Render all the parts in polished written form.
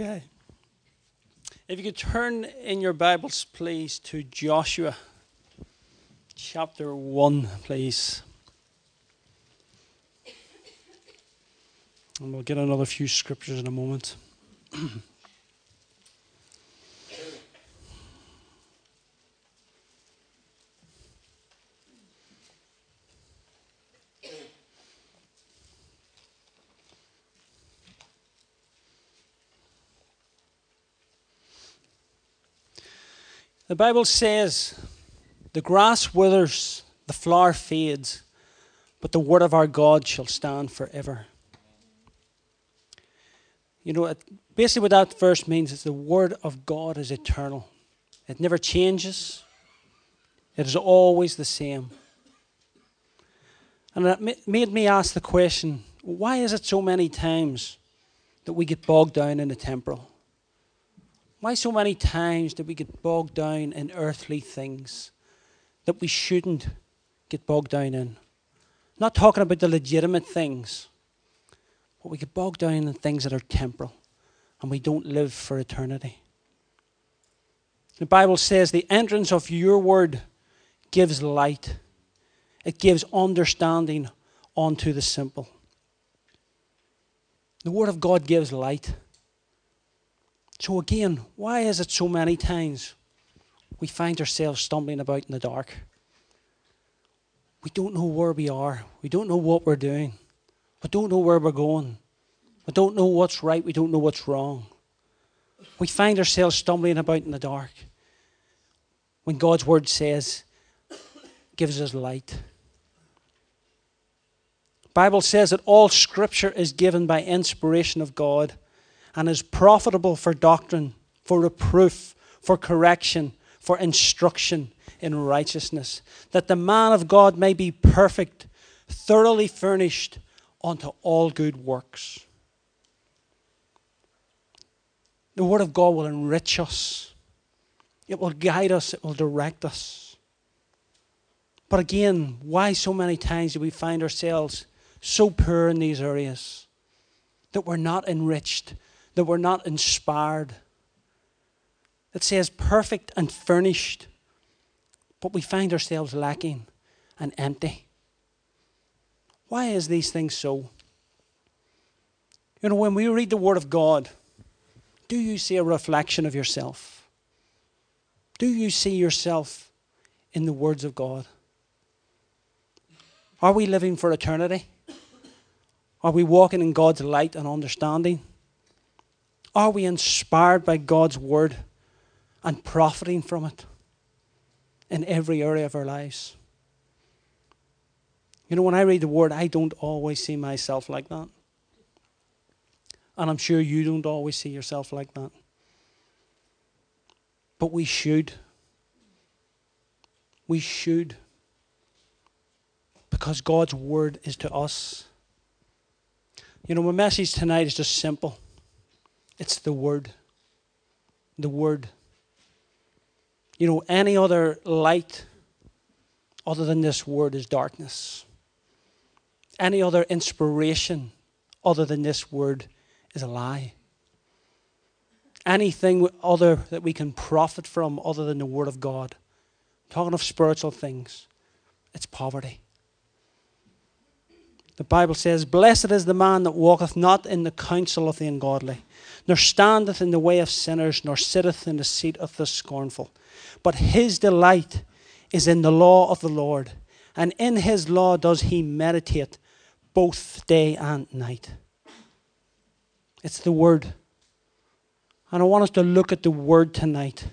Okay. If you could turn in your Bibles, please, to Joshua chapter 1, please. And we'll get another few scriptures in a moment. The Bible says, the grass withers, the flower fades, but the word of our God shall stand forever. You know, basically what that verse means is the word of God is eternal. It never changes. It is always the same. And that made me ask the question, why is it so many times that we get bogged down in the temporal? Why so many times do we get bogged down in earthly things that we shouldn't get bogged down in? I'm not talking about the legitimate things, but we get bogged down in things that are temporal and we don't live for eternity. The Bible says the entrance of your word gives light. It gives understanding unto the simple. The word of God gives light. So again, why is it so many times we find ourselves stumbling about in the dark? We don't know where we are. We don't know what we're doing. We don't know where we're going. We don't know what's right. We don't know what's wrong. We find ourselves stumbling about in the dark when God's word says, gives us light. The Bible says that all scripture is given by inspiration of God and is profitable for doctrine, for reproof, for correction, for instruction in righteousness, that the man of God may be perfect, thoroughly furnished unto all good works. The word of God will enrich us. It will guide us. It will direct us. But again, why so many times do we find ourselves so poor in these areas that we're not enriched, that we're not inspired? It says perfect and furnished, but we find ourselves lacking and empty. Why is these things so? You know, when we read the Word of God, do you see a reflection of yourself? Do you see yourself in the words of God? Are we living for eternity? Are we walking in God's light and understanding? Are we inspired by God's word and profiting from it in every area of our lives? You know, when I read the word, I don't always see myself like that. And I'm sure you don't always see yourself like that. But we should. We should. Because God's word is to us. You know, my message tonight is just simple. It's the Word. The Word. You know, any other light other than this Word is darkness. Any other inspiration other than this Word is a lie. Anything other that we can profit from other than the Word of God, talking of spiritual things, it's poverty. The Bible says, blessed is the man that walketh not in the counsel of the ungodly, nor standeth in the way of sinners, nor sitteth in the seat of the scornful. But his delight is in the law of the Lord, and in his law does he meditate both day and night. It's the Word. And I want us to look at the Word tonight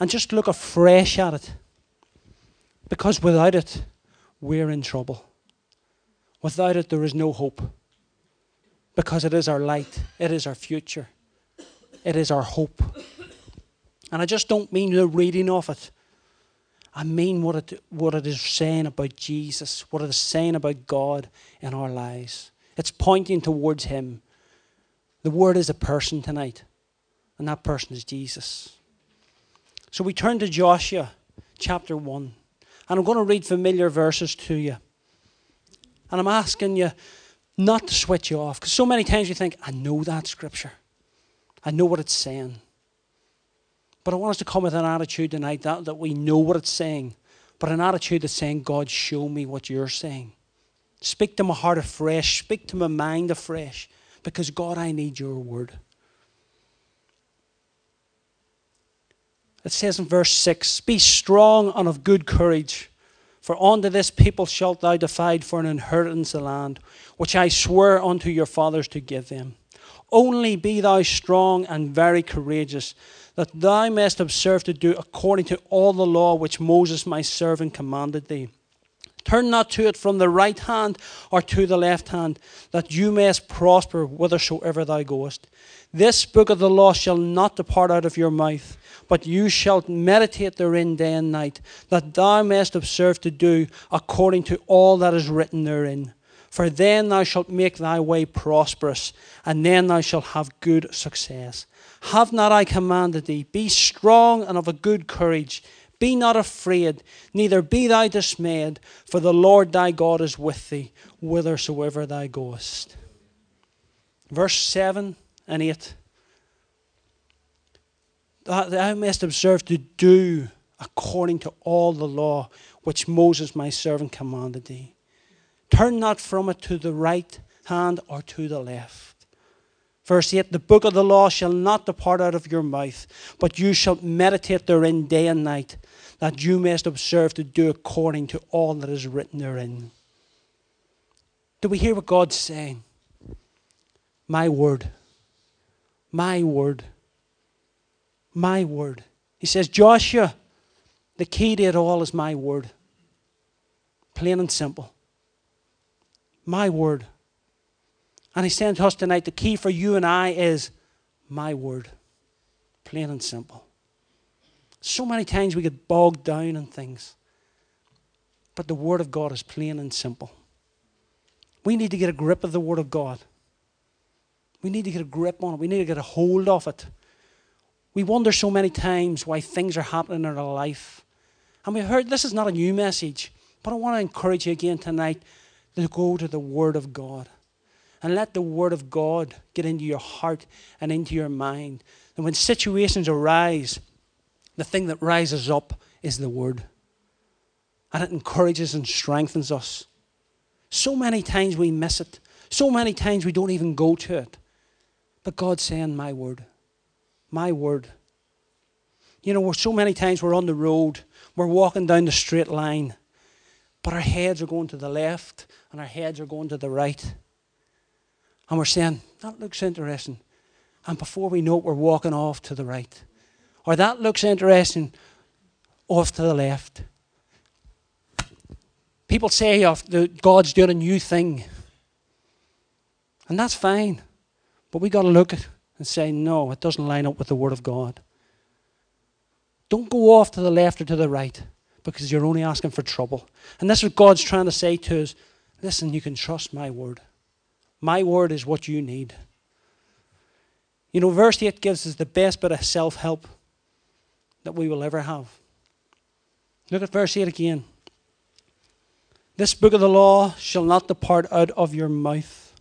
and just look afresh at it, because without it, we're in trouble. Without it, there is no hope, because it is our light, it is our future, it is our hope. And I just don't mean the reading of it. I mean what it is saying about Jesus, what it is saying about God in our lives. It's pointing towards Him. The Word is a person tonight, and that person is Jesus. So we turn to Joshua chapter 1, and I'm going to read familiar verses to you. And I'm asking you not to switch you off, because so many times you think, I know that scripture. I know what it's saying. But I want us to come with an attitude tonight that we know what it's saying, but an attitude that's saying, God, show me what you're saying. Speak to my heart afresh. Speak to my mind afresh. Because, God, I need your word. It says in verse 6, be strong and of good courage, for unto this people shalt thou divide for an inheritance the land, which I swore unto your fathers to give them. Only be thou strong and very courageous, that thou mayest observe to do according to all the law which Moses my servant commanded thee. Turn not to it from the right hand or to the left hand, that you mayest prosper whithersoever thou goest. This book of the law shall not depart out of your mouth, but you shall meditate therein day and night, that thou mayest observe to do according to all that is written therein. For then thou shalt make thy way prosperous, and then thou shalt have good success. Have not I commanded thee, be strong and of a good courage. Be not afraid, neither be thou dismayed, for the Lord thy God is with thee, whithersoever thou goest. Verse 7 and 8. Thou mayest observe to do according to all the law which Moses my servant commanded thee. Turn not from it to the right hand or to the left. Verse 8, the book of the law shall not depart out of your mouth, but you shall meditate therein day and night, that you mayest observe to do according to all that is written therein. Do we hear what God's saying? My word. My word. My word. He says, Joshua, the key to it all is my word. Plain and simple. My word. And he's saying to us tonight, the key for you and I is my word. Plain and simple. So many times we get bogged down in things. But the word of God is plain and simple. We need to get a grip of the word of God. We need to get a grip on it. We need to get a hold of it. We wonder so many times why things are happening in our life. And we heard, this is not a new message, but I want to encourage you again tonight to go to the word of God. And let the word of God get into your heart and into your mind. And when situations arise, the thing that rises up is the word. And it encourages and strengthens us. So many times we miss it. So many times we don't even go to it. But God's saying, my word. My word. You know, so many times we're on the road. We're walking down the straight line. But our heads are going to the left and our heads are going to the right. And we're saying, that looks interesting. And before we know it, we're walking off to the right. Or that looks interesting, off to the left. People say God's doing a new thing. And that's fine. But we've got to look at it and say, no, it doesn't line up with the word of God. Don't go off to the left or to the right, because you're only asking for trouble. And that's what God's trying to say to us. Listen, you can trust my word. My word is what you need. You know, verse 8 gives us the best bit of self-help that we will ever have. Look at verse 8 again. This book of the law shall not depart out of your mouth.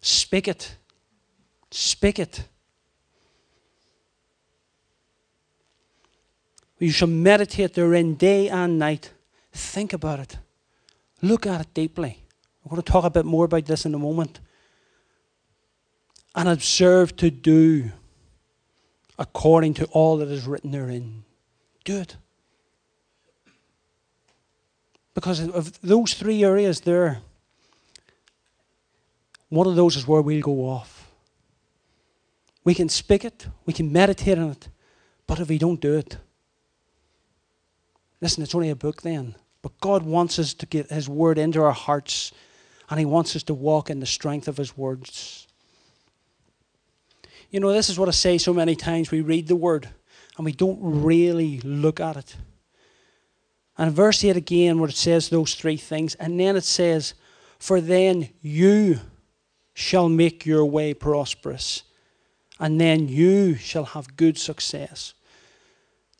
Speak it. Speak it. You shall meditate therein day and night. Think about it. Look at it deeply. We're going to talk a bit more about this in a moment. And observe to do according to all that is written therein. Do it. Because of those three areas there, one of those is where we'll go off. We can speak it, we can meditate on it, but if we don't do it, listen, it's only a book then. But God wants us to get his word into our hearts. And he wants us to walk in the strength of his words. You know, this is what I say so many times. We read the word and we don't really look at it. And in verse 8 again, where it says those three things. And then it says, for then you shall make your way prosperous. And then you shall have good success.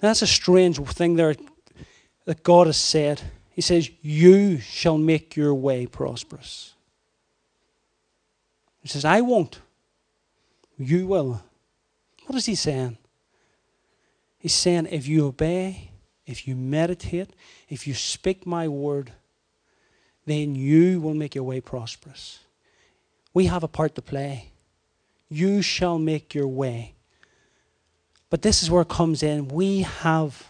Now, that's a strange thing there that God has said. He says, you shall make your way prosperous. He says, I won't. You will. What is he saying? He's saying, if you obey, if you meditate, if you speak my word, then you will make your way prosperous. We have a part to play. You shall make your way. But this is where it comes in. We have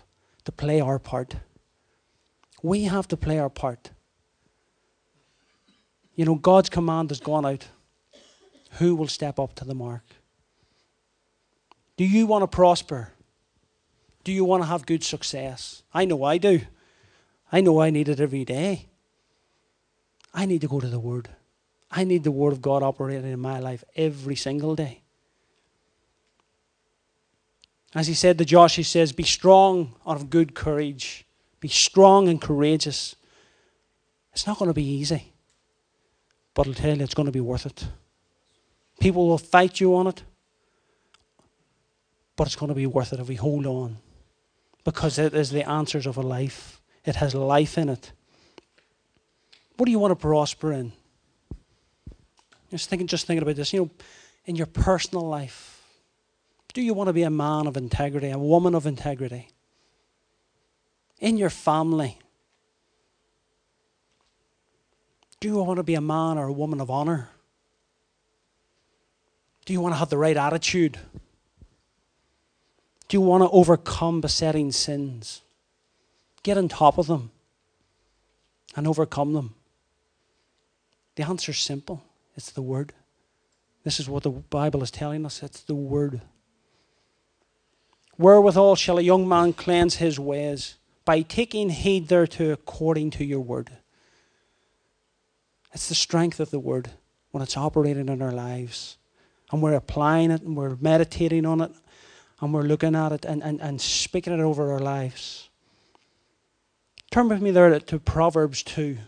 to play our part. We have to play our part. You know, God's command has gone out. Who will step up to the mark? Do you want to prosper? Do you want to have good success? I know I do. I know I need it every day. I need to go to the Word. I need the Word of God operating in my life every single day. As he said to Joshua, he says, be strong and of good courage. Be strong and courageous. It's not going to be easy. But I'll tell you, it's going to be worth it. People will fight you on it. But it's going to be worth it if we hold on. Because it is the answers of a life. It has life in it. What do you want to prosper in? Just thinking about this, in your personal life. Do you want to be a man of integrity, a woman of integrity? In your family. Do you want to be a man or a woman of honor? Do you want to have the right attitude? Do you want to overcome besetting sins? Get on top of them and overcome them. The answer's simple. It's the Word. This is what the Bible is telling us. It's the Word. Wherewithal shall a young man cleanse his ways? By taking heed thereto according to your Word. It's the strength of the Word when it's operating in our lives. And we're applying it and we're meditating on it. And we're looking at it and speaking it over our lives. Turn with me there to Proverbs 2.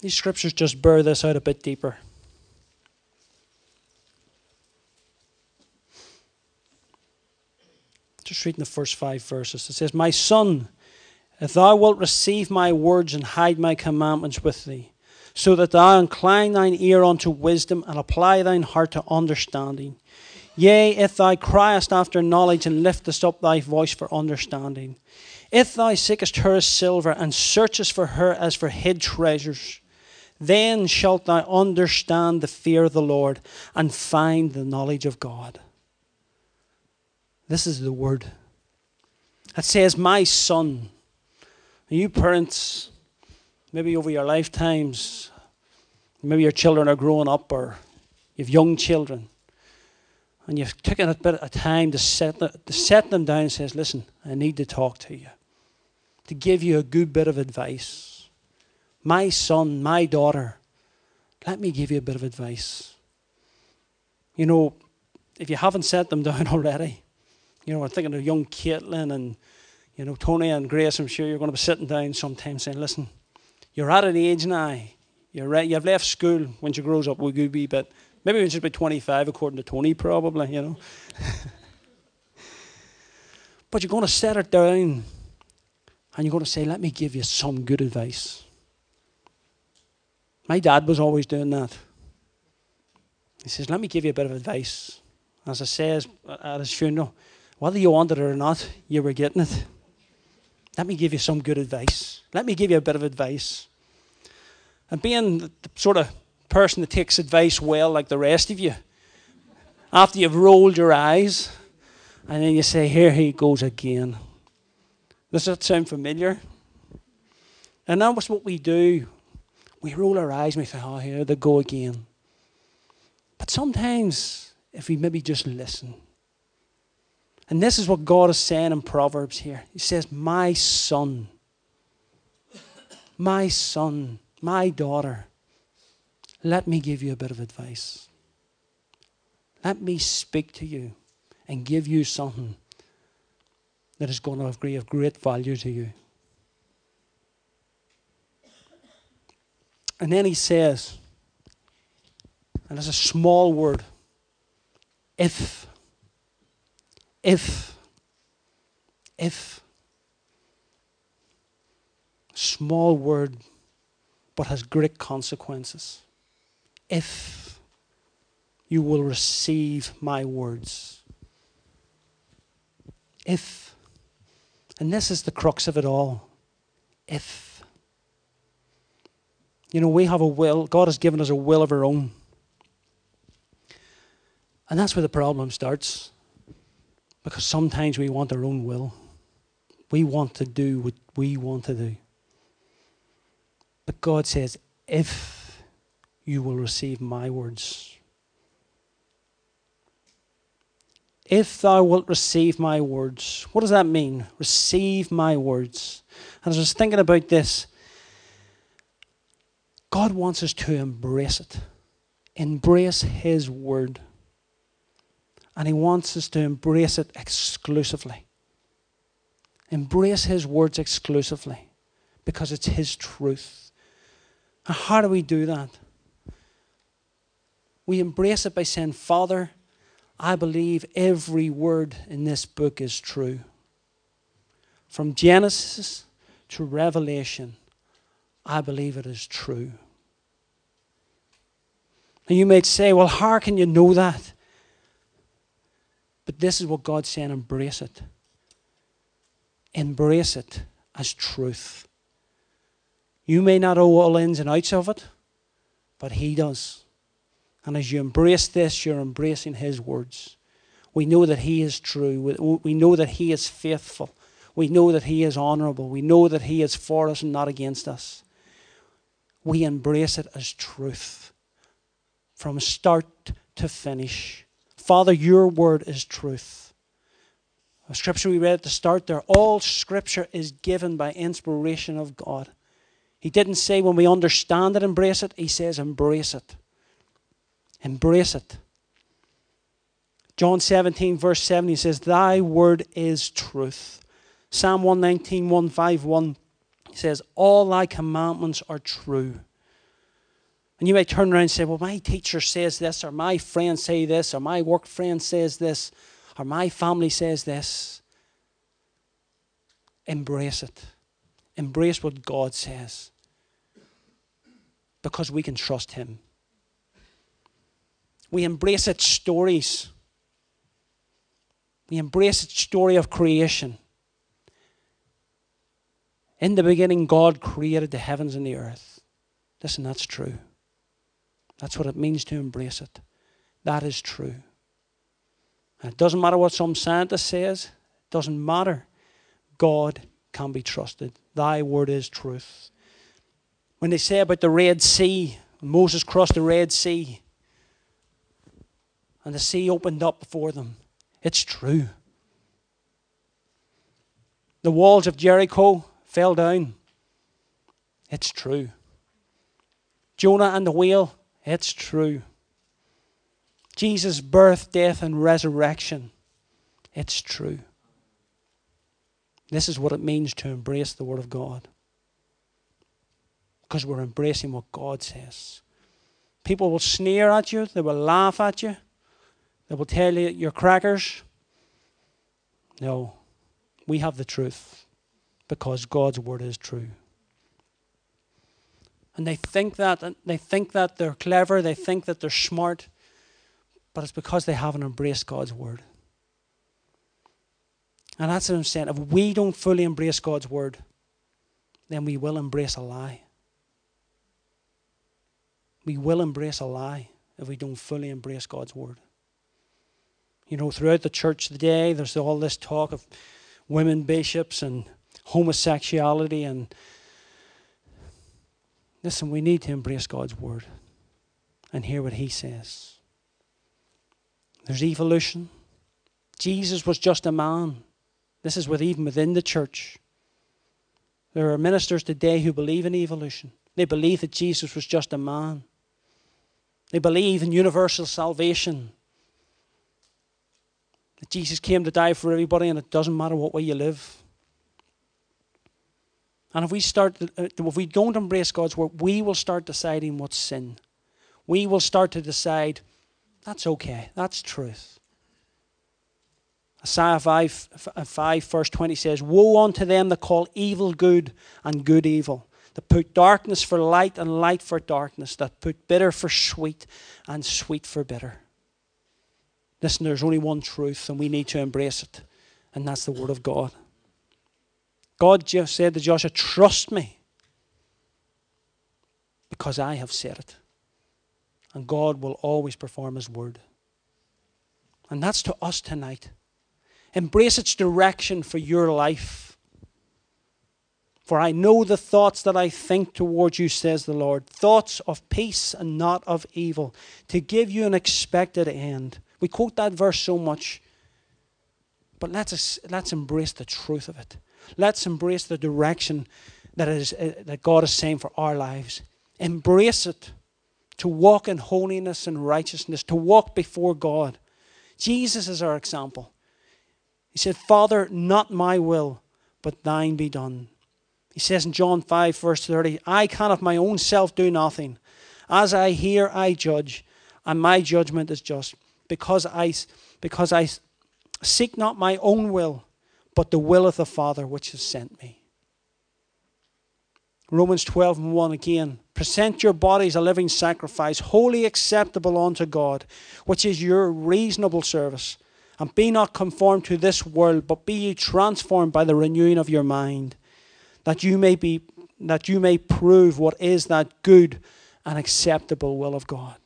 These scriptures just bear this out a bit deeper. Just reading the first 5 verses. It says, my son, if thou wilt receive my words and hide my commandments with thee, so that thou incline thine ear unto wisdom and apply thine heart to understanding. Yea, if thou criest after knowledge and liftest up thy voice for understanding. If thou seekest her as silver and searchest for her as for hid treasures, then shalt thou understand the fear of the Lord and find the knowledge of God. This is the Word. It says, my son. You parents, maybe over your lifetimes, maybe your children are growing up or you have young children. And you've taken a bit of time to set them down and says, listen, I need to talk to you. To give you a good bit of advice. My son, my daughter, let me give you a bit of advice. If you haven't set them down already, I'm thinking of young Caitlin and, Tony and Grace, I'm sure you're going to be sitting down sometime saying, listen, you're at an age now. You've left school when she grows up, but maybe when she's about 25, according to Tony, probably, But you're going to set it down and you're going to say, let me give you some good advice. My dad was always doing that. He says, let me give you a bit of advice. As I says at his funeral, whether you wanted it or not, you were getting it. Let me give you some good advice. Let me give you a bit of advice. And being the sort of person that takes advice well, like the rest of you, after you've rolled your eyes, and then you say, here he goes again. Does that sound familiar? And that was what we do. We roll our eyes and we say, oh, here they go again. But sometimes, if we maybe just listen. And this is what God is saying in Proverbs here. He says, my son, my son, my daughter, let me give you a bit of advice. Let me speak to you and give you something that is going to be of great value to you. And then he says, and it's a small word, if. If. if. Small word, but has great consequences. If you will receive my words. If. And this is the crux of it all. If. You know, we have a will. God has given us a will of our own. And that's where the problem starts. Because sometimes we want our own will. We want to do what we want to do. But God says, if you will receive my words. If thou wilt receive my words. What does that mean? Receive my words. And as I was thinking about this, God wants us to embrace it. Embrace his word. And he wants us to embrace it exclusively. Embrace his words exclusively. Because it's his truth. And how do we do that? We embrace it by saying, Father, I believe every word in this book is true. From Genesis to Revelation, I believe it is true. And you might say, well, how can you know that? But this is what God's saying, embrace it. Embrace it as truth. You may not know all ins and outs of it, but he does. And as you embrace this, you're embracing his words. We know that he is true. We know that he is faithful. We know that he is honourable. We know that he is for us and not against us. We embrace it as truth. From start to finish. Father, your word is truth. The scripture we read at the start there, all scripture is given by inspiration of God. He didn't say when we understand it, embrace it. He says embrace it. Embrace it. John 17 verse 7, he says, thy word is truth. Psalm 119, 151, he says, all thy commandments are true. And you may turn around and say, well, my teacher says this, or my friend say this, or my work friend says this, or my family says this. Embrace it. Embrace what God says. Because we can trust him. We embrace its stories. We embrace its story of creation. In the beginning, God created the heavens and the earth. Listen, that's true. That's what it means to embrace it. That is true. And it doesn't matter what some scientist says. It doesn't matter. God can be trusted. Thy word is truth. When they say about the Red Sea, Moses crossed the Red Sea, and the sea opened up before them. It's true. The walls of Jericho fell down. It's true. Jonah and the whale, it's true. Jesus' birth, death, and resurrection, it's true. This is what it means to embrace the Word of God. Because we're embracing what God says. People will sneer at you, they will laugh at you, they will tell you you're crackers. No, we have the truth because God's Word is true. And they think that they're clever, they think that they're smart, but it's because they haven't embraced God's word. And that's what I'm saying. If we don't fully embrace God's word, then we will embrace a lie. We will embrace a lie if we don't fully embrace God's word. You know, throughout the church today, there's all this talk of women bishops and homosexuality and listen, we need to embrace God's word and hear what he says. There's evolution. Jesus was just a man. This is even within the church. There are ministers today who believe in evolution. They believe that Jesus was just a man. They believe in universal salvation. That Jesus came to die for everybody and it doesn't matter what way you live. And if we don't embrace God's word, we will start deciding what's sin. We will start to decide, that's okay, that's truth. Isaiah 5 verse 20 says, "Woe unto them that call evil good and good evil, that put darkness for light and light for darkness, that put bitter for sweet and sweet for bitter." Listen, there's only one truth and we need to embrace it, and that's the word of God. God just said to Joshua, "Trust me, because I have said it." And God will always perform his word. And that's to us tonight. Embrace its direction for your life. "For I know the thoughts that I think towards you, says the Lord, thoughts of peace and not of evil, to give you an expected end." We quote that verse so much. But let's embrace the truth of it. Let's embrace the direction that God is saying for our lives. Embrace it to walk in holiness and righteousness, to walk before God. Jesus is our example. He said, "Father, not my will, but thine be done." He says in John 5, verse 30, "I can of my own self do nothing. As I hear, I judge, and my judgment is just, because I seek not my own will, but the will of the Father which has sent me." Romans 12 and 1 again. "Present your bodies a living sacrifice, wholly acceptable unto God, which is your reasonable service. And be not conformed to this world, but be ye transformed by the renewing of your mind, that you may prove what is that good and acceptable will of God."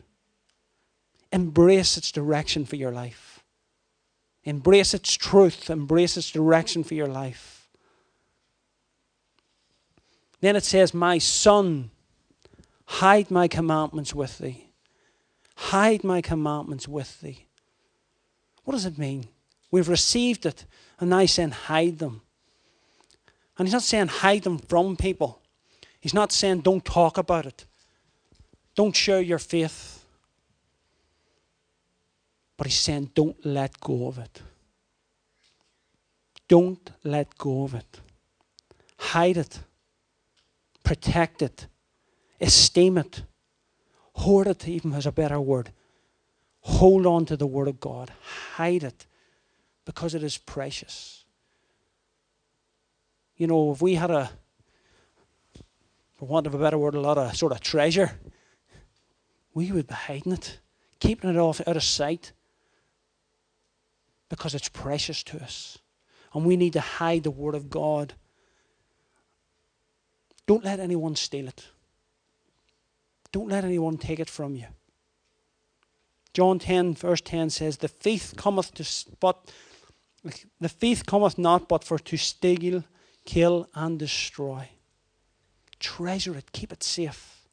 Embrace its direction for your life. Embrace its truth. Embrace its direction for your life. Then it says, "My son, hide my commandments with thee." Hide my commandments with thee. What does it mean? We've received it, and now he's saying hide them. And he's not saying hide them from people. He's not saying don't talk about it. Don't share your faith. But he's saying don't let go of it. Don't let go of it. Hide it. Protect it, esteem it, hoard it, even is a better word. Hold on to the word of God, hide it, because it is precious. You know, if we had for want of a better word, a lot of sort of treasure, we would be hiding it, keeping it out of sight, because it's precious to us. And we need to hide the word of God. Don't let anyone steal it. Don't let anyone take it from you. John 10, verse 10 says, "The thief cometh not but for to steal, kill, and destroy." Treasure it, keep it safe.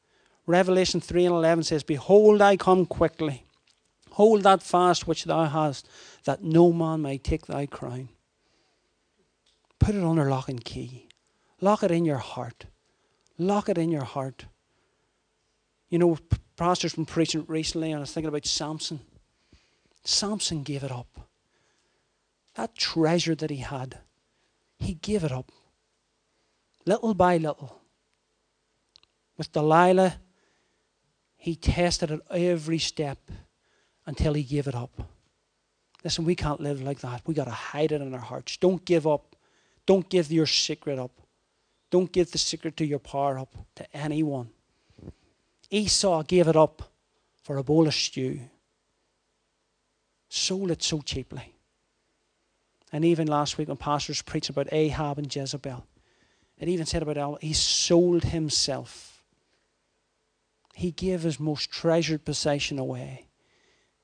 Revelation 3 and 11 says, "Behold, I come quickly. Hold that fast which thou hast, that no man may take thy crown." Put it under lock and key. Lock it in your heart. Lock it in your heart. You know, pastor's been preaching recently, and I was thinking about Samson. Samson gave it up. That treasure that he had, he gave it up. Little by little. With Delilah, he tested it every step until he gave it up. Listen, we can't live like that. We've got to hide it in our hearts. Don't give up. Don't give your secret up. Don't give the secret to your power up to anyone. Esau gave it up for a bowl of stew. Sold it so cheaply. And even last week when pastors preached about Ahab and Jezebel, it even said about he sold himself. He gave his most treasured possession away.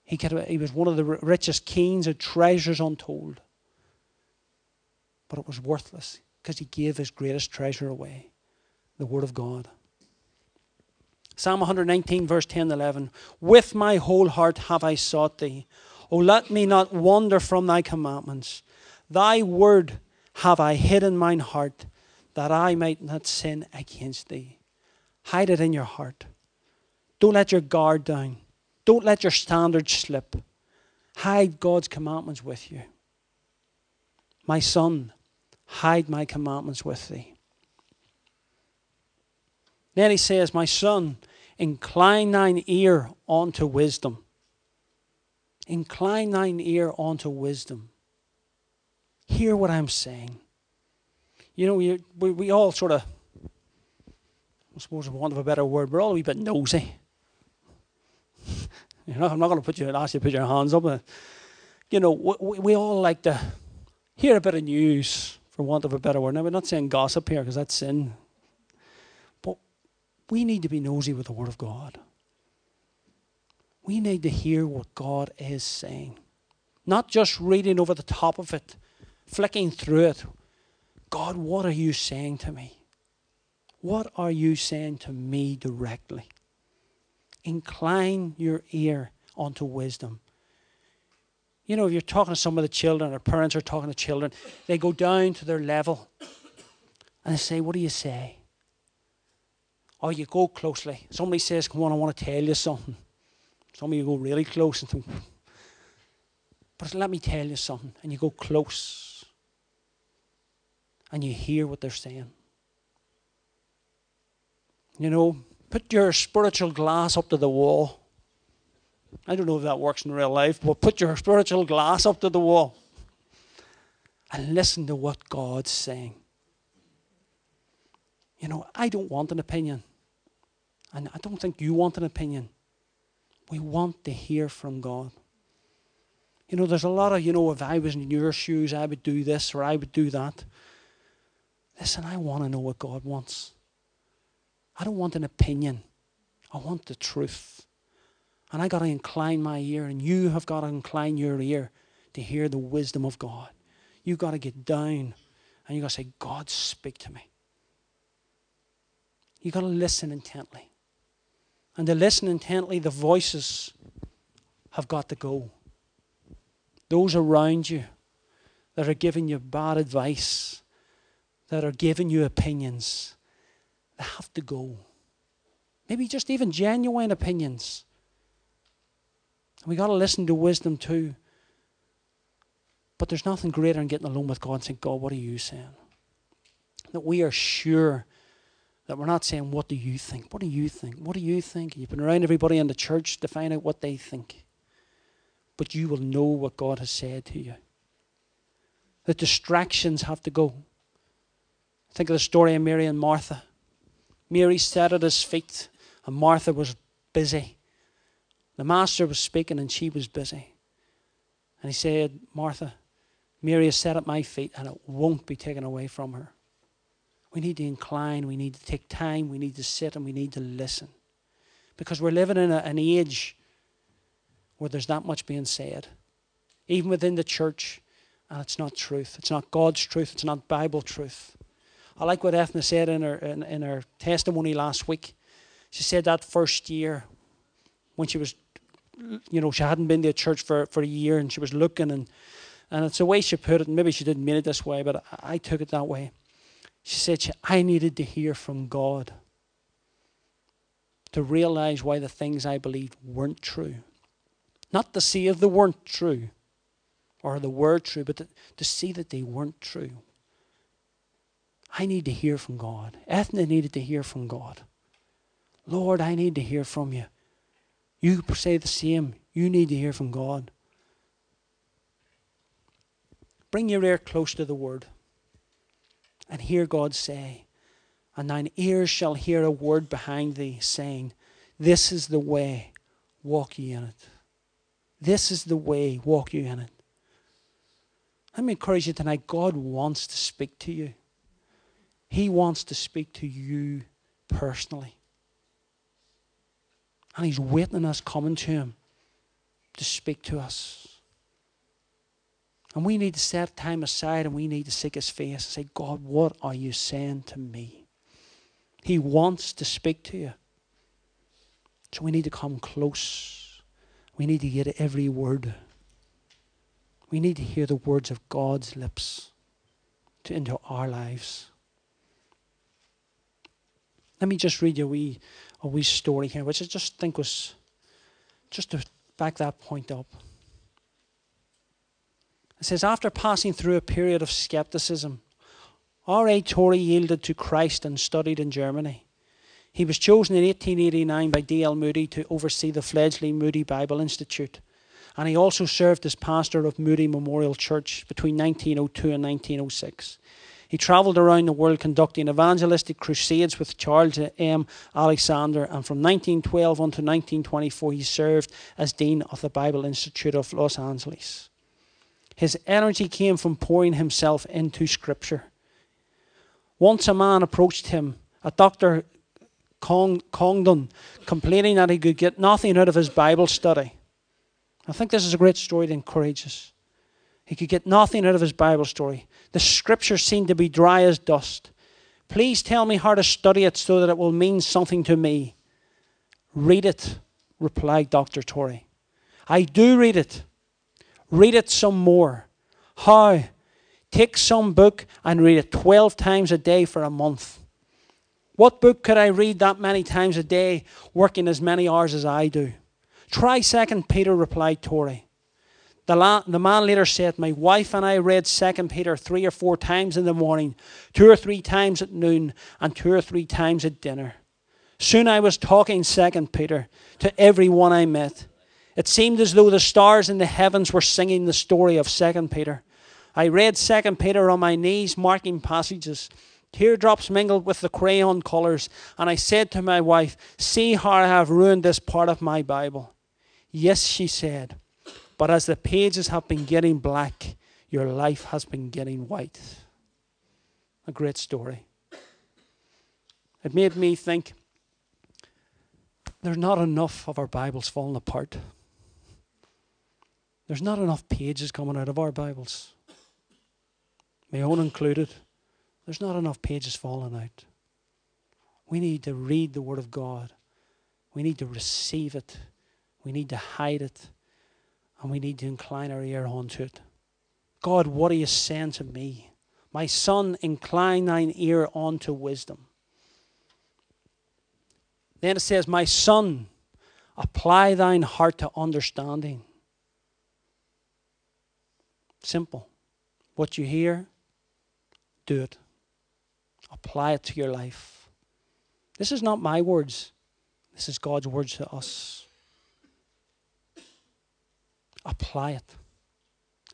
He was one of the richest kings of treasures untold. But it was worthless, because he gave his greatest treasure away, the word of God. Psalm 119, verse 10 and 11. "With my whole heart have I sought thee. O let me not wander from thy commandments. Thy word have I hid in mine heart, that I might not sin against thee." Hide it in your heart. Don't let your guard down. Don't let your standards slip. Hide God's commandments with you. "My son, hide my commandments with thee." Then he says, "My son, incline thine ear unto wisdom." Incline thine ear unto wisdom. Hear what I'm saying. You know, we all sort of, I suppose, for want of a better word, we're all a wee bit nosy. You know, I'm not going to ask you to put your hands up. You know, we all like to hear a bit of news, for want of a better word. Now, we're not saying gossip here, because that's sin. But we need to be nosy with the Word of God. We need to hear what God is saying. Not just reading over the top of it, flicking through it. God, what are you saying to me? What are you saying to me directly? Incline your ear unto wisdom. You know, if you're talking to some of the children, or parents are talking to children, they go down to their level and they say, what do you say? Or you go closely. Somebody says, come on, I want to tell you something. Some of you go really close and think, but let me tell you something. And you go close and you hear what they're saying. You know, put your spiritual glass up to the wall. I don't know if that works in real life, but put your spiritual glass up to the wall and listen to what God's saying. You know, I don't want an opinion. And I don't think you want an opinion. We want to hear from God. You know, there's a lot of, you know, if I was in your shoes, I would do this or I would do that. Listen, I want to know what God wants. I don't want an opinion. I want the truth. And I got to incline my ear, and you have got to incline your ear to hear the wisdom of God. You've got to get down and you've got to say, God, speak to me. You've got to listen intently. And to listen intently, the voices have got to go. Those around you that are giving you bad advice, that are giving you opinions, they have to go. Maybe just even genuine opinions. And we got to listen to wisdom too. But there's nothing greater than getting alone with God and saying, God, what are you saying? That we are sure that we're not saying, what do you think? What do you think? What do you think? You've been around everybody in the church to find out what they think. But you will know what God has said to you. The distractions have to go. Think of the story of Mary and Martha. Mary sat at his feet and Martha was busy. The master was speaking and she was busy. And he said, Martha, Mary has sat at my feet and it won't be taken away from her. We need to incline, we need to take time, we need to sit and we need to listen. Because we're living in an age where there's not much being said. Even within the church, and it's not truth. It's not God's truth, it's not Bible truth. I like what Ethna said in her testimony last week. She said that first year when she was, you know, she hadn't been to a church for a year and she was looking and it's the way she put it, and maybe she didn't mean it this way, but I took it that way. She said, I needed to hear from God to realize why the things I believed weren't true. Not to see if they weren't true or they were true, but to see that they weren't true. I need to hear from God. Ethna needed to hear from God. Lord, I need to hear from you. You say the same. You need to hear from God. Bring your ear close to the word. And hear God say, and thine ears shall hear a word behind thee, saying, this is the way, walk ye in it. This is the way, walk ye in it. Let me encourage you tonight, God wants to speak to you. He wants to speak to you personally. And he's waiting on us coming to him to speak to us. And we need to set time aside and we need to seek his face and say, God, what are you saying to me? He wants to speak to you. So we need to come close. We need to get every word. We need to hear the words of God's lips into our lives. Let me just read you a wee story here, which I just think was just to back that point up. It says, after passing through a period of skepticism, R.A. Torrey yielded to Christ and studied in Germany. He was chosen in 1889 by D.L. Moody to oversee the fledgling Moody Bible Institute and he also served as pastor of Moody Memorial Church between 1902 and 1906. He travelled around the world conducting evangelistic crusades with Charles M. Alexander, and from 1912 until 1924 he served as Dean of the Bible Institute of Los Angeles. His energy came from pouring himself into Scripture. Once a man approached him, a Dr. Congdon, complaining that he could get nothing out of his Bible study. I think this is a great story to encourage us. He could get nothing out of his Bible story. The Scripture seemed to be dry as dust. Please tell me how to study it so that it will mean something to me. Read it, replied Dr. Torrey. I do read it. Read it some more. How? Take some book and read it 12 times a day for a month. What book could I read that many times a day, working as many hours as I do? Try 2 Peter, replied Torrey. The man later said, my wife and I read 2 Peter 3 or 4 times in the morning, 2 or 3 times at noon, and 2 or 3 times at dinner. Soon I was talking 2 Peter to everyone I met. It seemed as though the stars in the heavens were singing the story of 2 Peter. I read 2 Peter on my knees, marking passages. Teardrops mingled with the crayon colours, and I said to my wife, see how I have ruined this part of my Bible. Yes, she said, but as the pages have been getting black, your life has been getting white. A great story. It made me think, there's not enough of our Bibles falling apart. There's not enough pages coming out of our Bibles. My own included. There's not enough pages falling out. We need to read the Word of God. We need to receive it. We need to hide it. And we need to incline our ear unto it. God, what are you saying to me? My son, incline thine ear unto wisdom. Then it says, my son, apply thine heart to understanding. Simple. What you hear, do it. Apply it to your life. This is not my words. This is God's words to us. Apply it.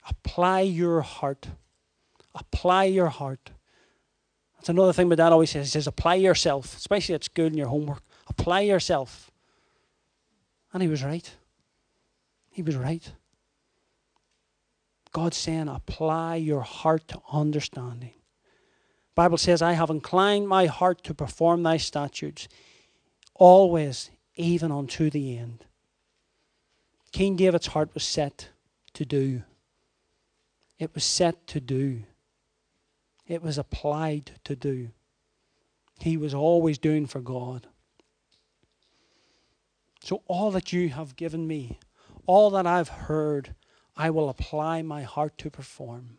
Apply your heart. Apply your heart. That's another thing my dad always says. He says, apply yourself. Especially at school and your homework. Apply yourself. And he was right. He was right. God's saying, apply your heart to understanding. The Bible says, I have inclined my heart to perform thy statutes, always, even unto the end. King David's heart was set to do. It was set to do. It was applied to do. He was always doing for God. So all that you have given me, all that I've heard, I will apply my heart to perform.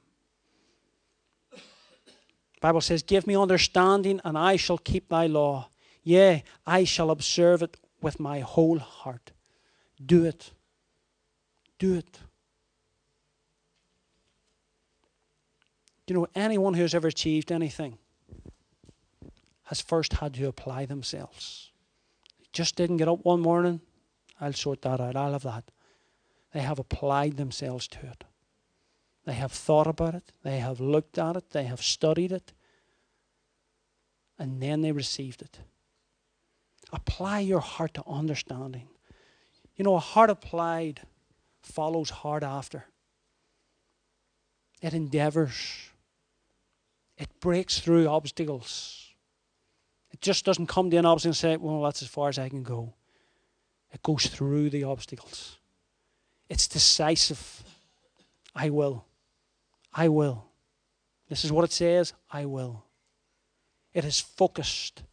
The Bible says, give me understanding and I shall keep thy law. Yea, I shall observe it with my whole heart. Do it. Do it. You know, anyone who's ever achieved anything has first had to apply themselves. They just didn't get up one morning. I'll sort that out. I'll have that. They have applied themselves to it. They have thought about it. They have looked at it. They have studied it. And then they received it. Apply your heart to understanding. You know, a heart applied follows hard after. It endeavors. It breaks through obstacles. It just doesn't come to an obstacle and say, well, that's as far as I can go. It goes through the obstacles. It's decisive. I will. I will. This is what it says. I will. It is focused.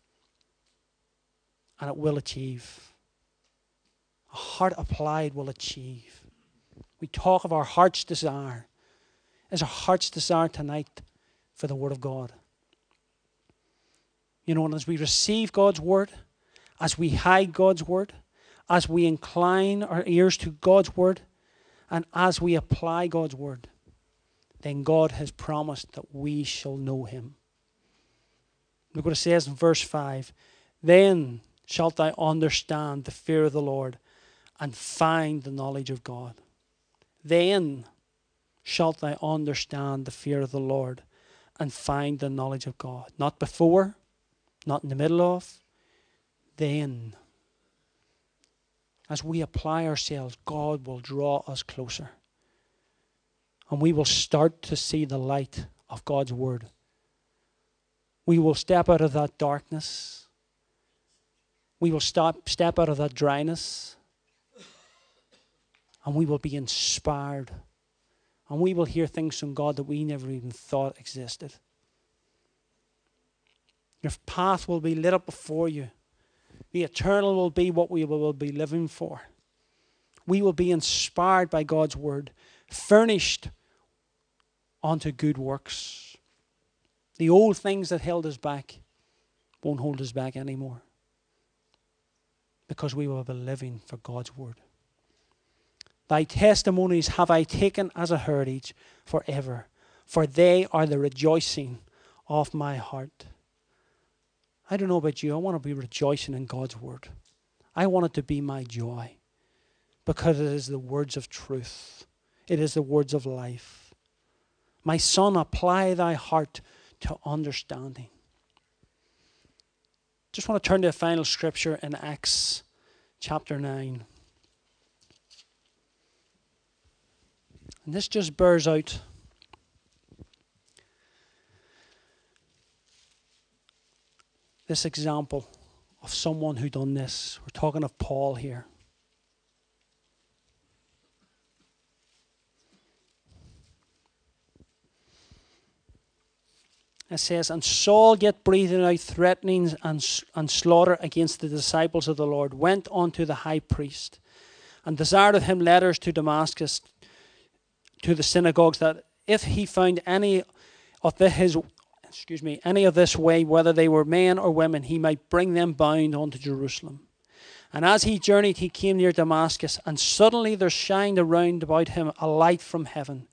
And it will achieve. A heart applied will achieve. We talk of our heart's desire. Is our heart's desire tonight for the Word of God? You know, and as we receive God's Word, as we hide God's Word, as we incline our ears to God's Word, and as we apply God's Word, then God has promised that we shall know Him. Look what it says in verse 5. Then shalt thou understand the fear of the Lord and find the knowledge of God. Then shalt thou understand the fear of the Lord and find the knowledge of God. Not before, not in the middle of, then. As we apply ourselves, God will draw us closer. And we will start to see the light of God's word. We will step out of that darkness. We will step out of that dryness. And we will be inspired. And we will hear things from God that we never even thought existed. Your path will be lit up before you. The eternal will be what we will be living for. We will be inspired by God's word, furnished unto good works. The old things that held us back won't hold us back anymore, because we will be living for God's word. Thy testimonies have I taken as a heritage forever, for they are the rejoicing of my heart. I don't know about you, I want to be rejoicing in God's word. I want it to be my joy, because it is the words of truth. It is the words of life. My son, apply thy heart to understanding. Just want to turn to the final scripture in Acts chapter 9. And this just bears out this example of someone who done this. We're talking of Paul here. It says, and Saul, yet breathing out threatenings and slaughter against the disciples of the Lord, went unto the high priest and desired of him letters to Damascus, to the synagogues, that if he found any of this way, whether they were men or women, he might bring them bound unto Jerusalem. And as he journeyed, he came near Damascus, and suddenly there shined around about him a light from heaven.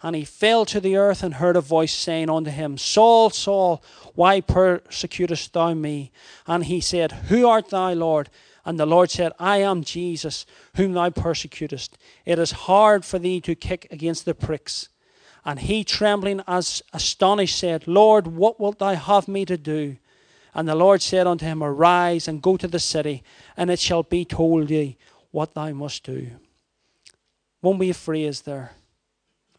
And he fell to the earth and heard a voice saying unto him, Saul, Saul, why persecutest thou me? And he said, Who art thou, Lord? And the Lord said, I am Jesus, whom thou persecutest. It is hard for thee to kick against the pricks. And he, trembling as astonished, said, Lord, what wilt thou have me to do? And the Lord said unto him, Arise and go to the city, and it shall be told thee what thou must do. Won't be a phrase there.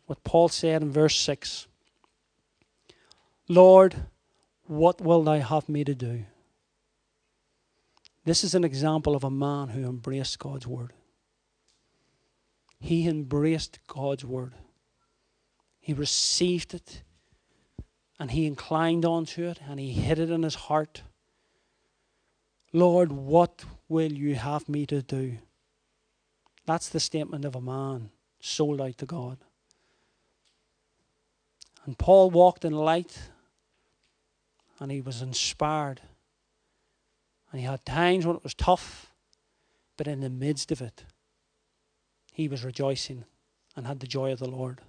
What Paul said in verse 6. Lord, what will thou have me to do? This is an example of a man who embraced God's word. He embraced God's word. He received it, and he inclined onto it, and he hid it in his heart. Lord, what will you have me to do? That's the statement of a man sold out to God. And Paul walked in light, and he was inspired. And he had times when it was tough, but in the midst of it, he was rejoicing and had the joy of the Lord.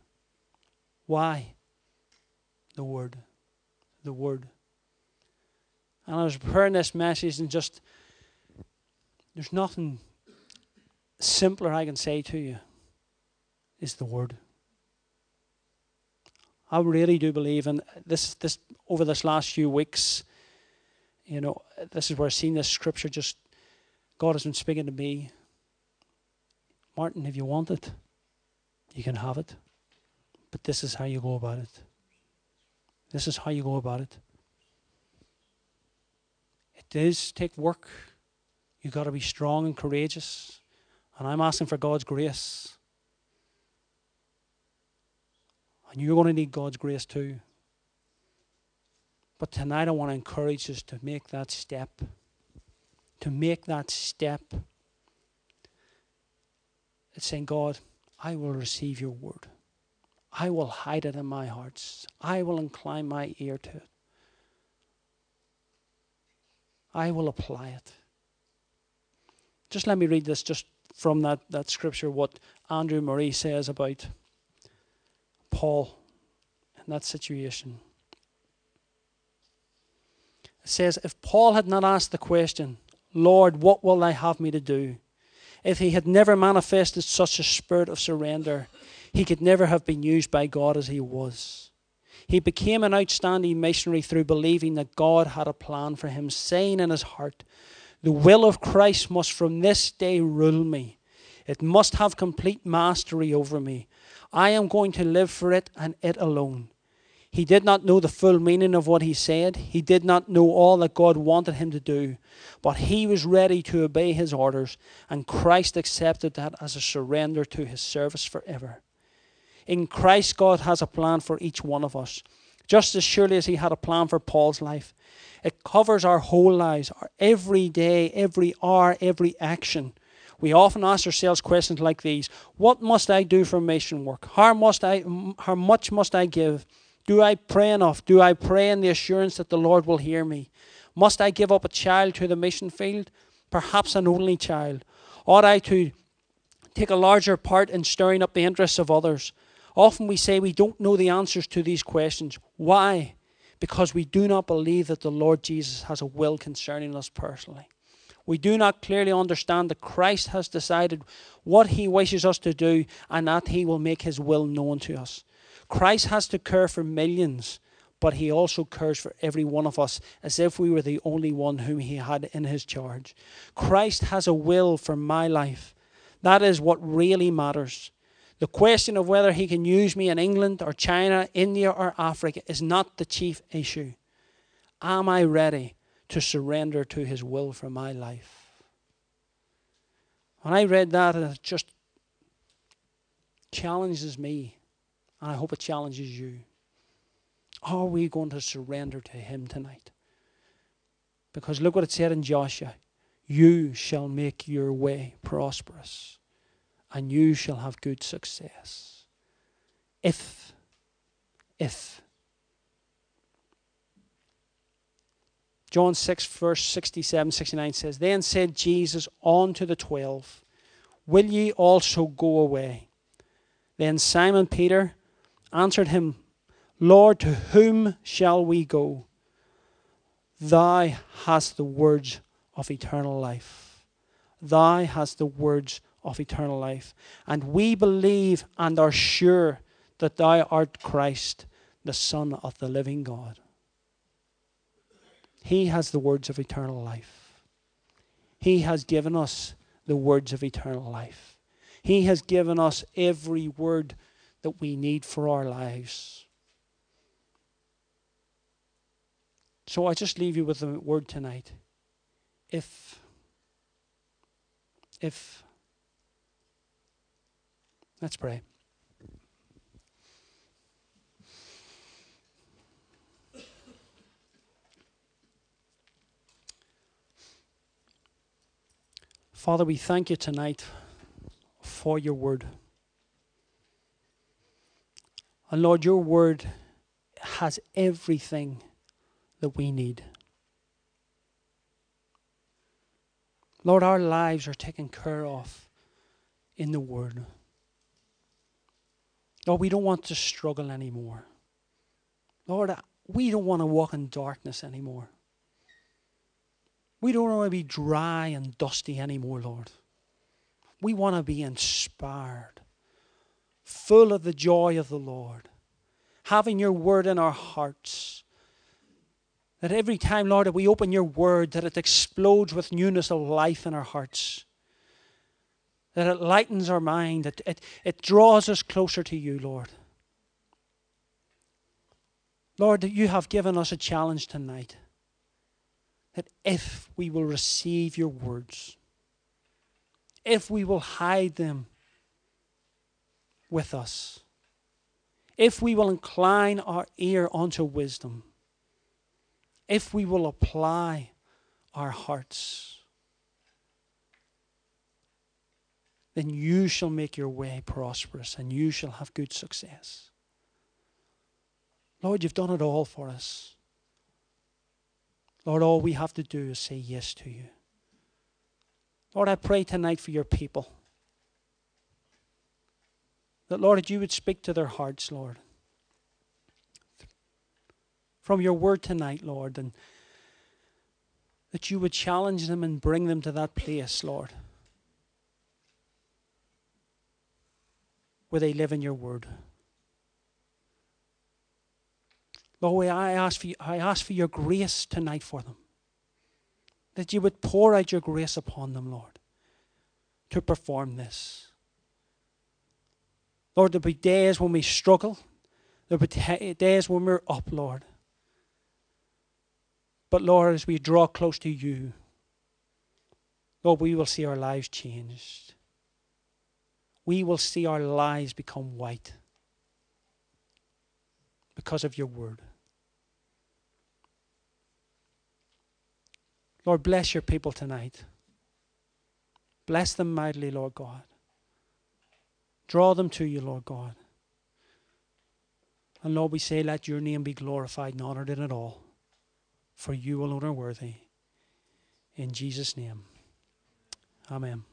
Why? The word. The word. And I was preparing this message, and just, there's nothing simpler I can say to you. It's the word. I really do believe, and this over this last few weeks, you know, this is where I've seen this scripture. Just God has been speaking to me. Martin, if you want it, you can have it, but this is how you go about it. This is how you go about it. It does take work. You've got to be strong and courageous, and I'm asking for God's grace. And you're going to need God's grace too. But tonight I want to encourage us to make that step. To make that step. It's saying, God, I will receive your word. I will hide it in my hearts. I will incline my ear to it. I will apply it. Just let me read this just from that scripture, what Andrew Murray says about Paul in that situation. It says, if Paul had not asked the question, Lord, what will thou have me to do? if he had never manifested such a spirit of surrender, he could never have been used by God as he was. He became an outstanding missionary through believing that God had a plan for him, saying in his heart, "The will of Christ must from this day rule me. It must have complete mastery over me. I am going to live for it and it alone." He did not know the full meaning of what he said. He did not know all that God wanted him to do. But he was ready to obey his orders, and Christ accepted that as a surrender to his service forever. In Christ, God has a plan for each one of us, just as surely as he had a plan for Paul's life. It covers our whole lives, our every day, every hour, every action. We often ask ourselves questions like these: what must I do for mission work? How much must I give? Do I pray enough? Do I pray in the assurance that the Lord will hear me? Must I give up a child to the mission field? Perhaps an only child. Ought I to take a larger part in stirring up the interests of others? Often we say we don't know the answers to these questions. Why? Because we do not believe that the Lord Jesus has a will concerning us personally. We do not clearly understand that Christ has decided what he wishes us to do and that he will make his will known to us. Christ has to care for millions, but he also cares for every one of us as if we were the only one whom he had in his charge. Christ has a will for my life. That is what really matters. The question of whether he can use me in England or China, India or Africa is not the chief issue. Am I ready to surrender to his will for my life? When I read that, it just challenges me. And I hope it challenges you. Are we going to surrender to him tonight? Because look what it said in Joshua. You shall make your way prosperous, and you shall have good success. If. John 6, verse 67, 69 says, "Then said Jesus unto the 12, Will ye also go away? Then Simon Peter answered him, Lord, to whom shall we go? Thou hast the words of eternal life. Thou hast the words of eternal life. And we believe and are sure that thou art Christ, the Son of the living God." He has the words of eternal life. He has given us the words of eternal life. He has given us every word that we need for our lives. So I just leave you with a word tonight. If. Let's pray. Father, we thank you tonight for your word. And Lord, your word has everything that we need. Lord, our lives are taken care of in the word. Lord, we don't want to struggle anymore. Lord, we don't want to walk in darkness anymore. We don't want to be dry and dusty anymore, Lord. We want to be inspired, full of the joy of the Lord, having your word in our hearts. That every time, Lord, that we open your word, that it explodes with newness of life in our hearts. That it lightens our mind, that it draws us closer to you, Lord. Lord, that you have given us a challenge tonight. That if we will receive your words, if we will hide them with us, if we will incline our ear unto wisdom, if we will apply our hearts, then you shall make your way prosperous and you shall have good success. Lord, you've done it all for us. Lord, all we have to do is say yes to you. Lord, I pray tonight for your people. That, Lord, that you would speak to their hearts, Lord. From your word tonight, Lord, and that you would challenge them and bring them to that place, Lord, where they live in your word. Lord, I ask for your grace tonight for them. That you would pour out your grace upon them, Lord, to perform this. Lord, there'll be days when we struggle. There'll be days when we're up, Lord. But Lord, as we draw close to you, Lord, we will see our lives changed. We will see our lives become white because of your word. Lord, bless your people tonight. Bless them mightily, Lord God. Draw them to you, Lord God. And Lord, we say, let your name be glorified and honored in it all. For you alone are worthy. In Jesus' name. Amen.